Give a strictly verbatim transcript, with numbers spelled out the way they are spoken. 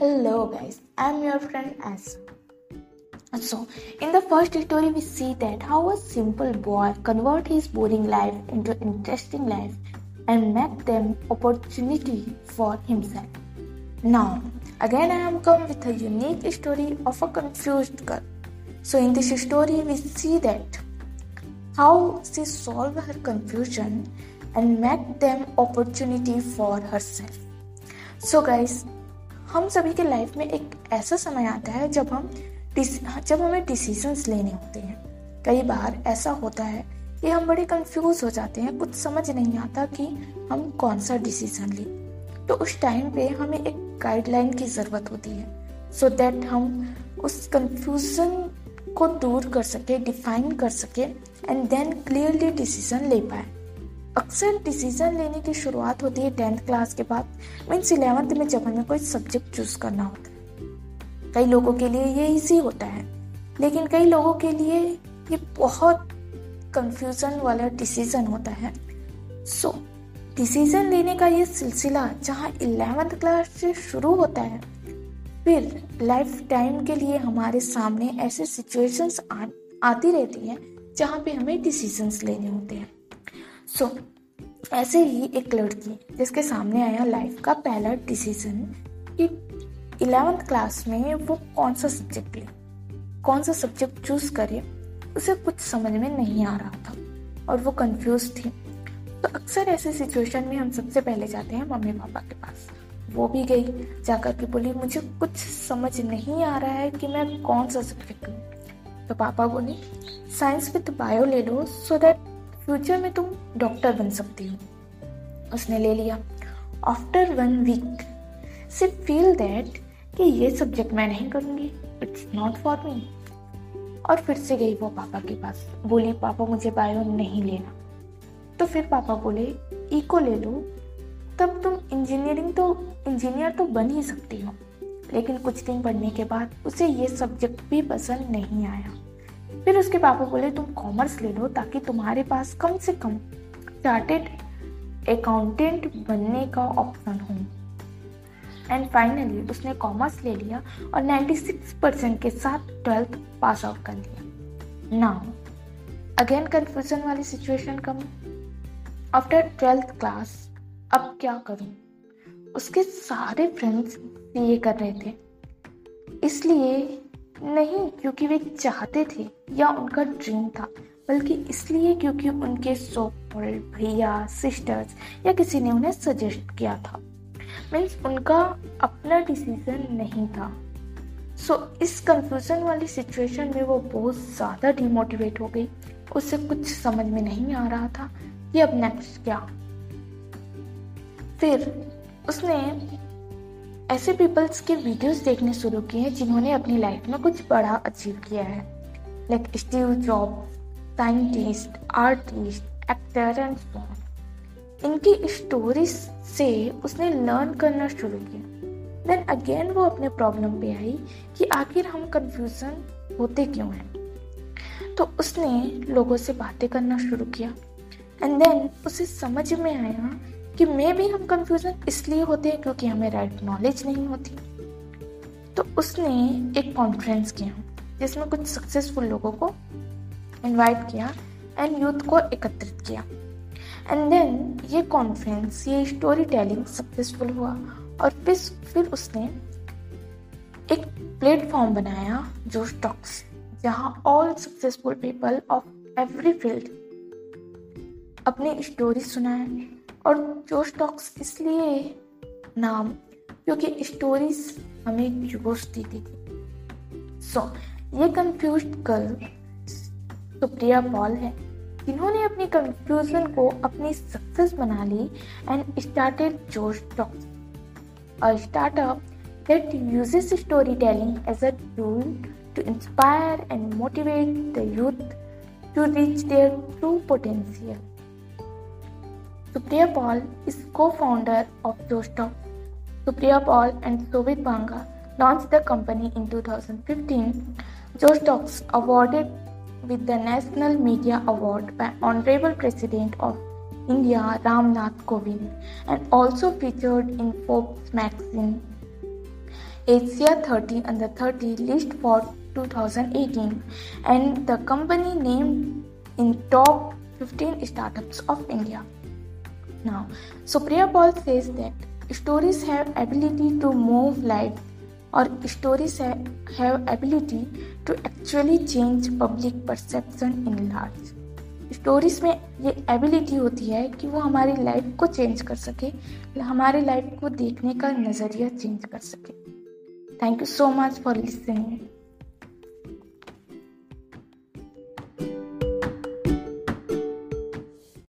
Hello guys, I am your friend Asa. So, in the first story we see that how a simple boy convert his boring life into interesting life and make them opportunity for himself. Now, again I am come with a unique story of a confused girl. So, in this story we see that how she solved her confusion and make them opportunity for herself. So guys, हम सभी के life में एक ऐसा समय आता है जब हम जब हमें डिसीजंस लेने होते हैं। कई बार ऐसा होता है कि हम बड़े कंफ्यूज हो जाते हैं, कुछ समझ नहीं आता कि हम कौन सा डिसीजन लें। तो उस टाइम पे हमें एक गाइडलाइन की ज़रूरत होती है सो दैट हम उस कंफ्यूजन को दूर कर सके, डिफाइन कर सके एंड देन क्लियरली डिसीजन ले पाए। अक्सर डिसीजन लेने की शुरुआत होती है टेंथ क्लास के बाद, मीन्स इलेवंथ में जब हमें कोई सब्जेक्ट चूज करना होता है। कई लोगों के लिए ये इजी होता है, लेकिन कई लोगों के लिए ये बहुत कंफ्यूजन वाला डिसीजन होता है। सो डिसीजन लेने का ये सिलसिला जहाँ इलेवंथ क्लास से शुरू होता है, फिर लाइफ टाइम के लिए हमारे सामने ऐसे सिचुएशंस आती रहती हैं जहाँ पे हमें डिसीजंस लेने होते हैं। सो so, ऐसे ही एक लड़की जिसके सामने आया लाइफ का पहला डिसीजन कि इलेवंथ क्लास में वो कौन सा सब्जेक्ट ले, कौन सा सब्जेक्ट चूज करे, उसे कुछ समझ में नहीं आ रहा था और वो कंफ्यूज थी। तो अक्सर ऐसे सिचुएशन में हम सबसे पहले जाते हैं मम्मी पापा के पास। वो भी गई, जाकर के बोली मुझे कुछ समझ नहीं आ रहा है कि मैं कौन सा सब्जेक्ट लूँ। तो पापा बोले साइंस विद बायो ले लो सो दैट फ्यूचर में तुम डॉक्टर बन सकती हो। उसने ले लिया। After one week she feel that कि ये सब्जेक्ट मैं नहीं करूँगी, इट्स नॉट फॉर मी। और फिर से गई वो पापा के पास, बोली पापा मुझे बायो नहीं लेना। तो फिर पापा बोले इको ले लो, तब तुम इंजीनियरिंग तो इंजीनियर तो बन ही सकती हो। लेकिन कुछ दिन पढ़ने के बाद उसे ये सब्जेक्ट भी पसंद नहीं आया। फिर उसके पापा बोले तुम कॉमर्स ले लो ताकि तुम्हारे पास कम से कम चार्टेड अकाउंटेंट बनने का ऑप्शन हो। एंड फाइनली उसने कॉमर्स ले लिया और छियानवे परसेंट के साथ ट्वेल्थ पास आउट कर लिया। नाउ अगेन कंफ्यूजन वाली situation come. After twelfth class अब क्या करूं? उसके सारे फ्रेंड्स ये कर रहे थे, इसलिए नहीं क्योंकि वे चाहते थे या उनका ड्रीम था, बल्कि इसलिए क्योंकि उनके सो कॉल्ड भैया सिस्टर्स या किसी ने उन्हें सजेस्ट किया था। मीन्स उनका अपना डिसीजन नहीं था। सो so, इस कंफ्यूजन वाली सिचुएशन में वो बहुत ज़्यादा डिमोटिवेट हो गई। उसे कुछ समझ में नहीं आ रहा था कि अब नेक्स्ट क्या। फिर उसने ऐसे पीपल्स के वीडियोस देखने शुरू किए हैं जिन्होंने अपनी लाइफ में कुछ बड़ा अचीव किया है, like Steve Jobs, scientist, artist, actor and so on. इनकी स्टोरीज से उसने लर्न करना शुरू किया। देन अगेन वो अपने प्रॉब्लम पे आई कि आखिर हम कंफ्यूजन होते क्यों हैं। तो उसने लोगों से बातें करना शुरू किया एंड देन उसे समझ में आया कि मे भी हम कंफ्यूजन इसलिए होते हैं क्योंकि हमें राइट नॉलेज नहीं होती। तो उसने एक कॉन्फ्रेंस किया जिसमें कुछ सक्सेसफुल लोगों को इनवाइट किया एंड यूथ को एकत्रित किया एंड देन ये कॉन्फ्रेंस, ये स्टोरी टेलिंग सक्सेसफुल हुआ। और फिर फिर उसने एक प्लेटफॉर्म बनाया जोश टॉक्स, जहां all successful people of every field अपनी स्टोरी सुनाए। और जोश टॉक्स इसलिए नाम क्योंकि स्टोरीज हमें जोश देती थी। सो so, ये कंफ्यूज्ड गर्ल सुप्रिया पॉल है जिन्होंने अपनी कंफ्यूजन को अपनी सक्सेस बना ली and started Josh Talks, a startup that uses story telling as a tool to inspire and motivate the youth to reach their true potential. Supriya Paul is co-founder of Josh Talks. Supriya Paul and Souvik Banga launched the company in twenty fifteen. Josh Talks awarded with the National Media Award by Honorable President of India Ram Nath Kovind and also featured in Forbes magazine. Asia thirty Under thirty list for twenty eighteen, and the company named in top fifteen startups of India. Now, Supriya Paul says that stories have ability to move life, or stories have, have ability to actually change public perception in large. Stories में ये ability होती है कि वो हमारी life को change कर सके, हमारी लाइफ को देखने का नज़रिया चेंज कर सके. Thank you so much for listening.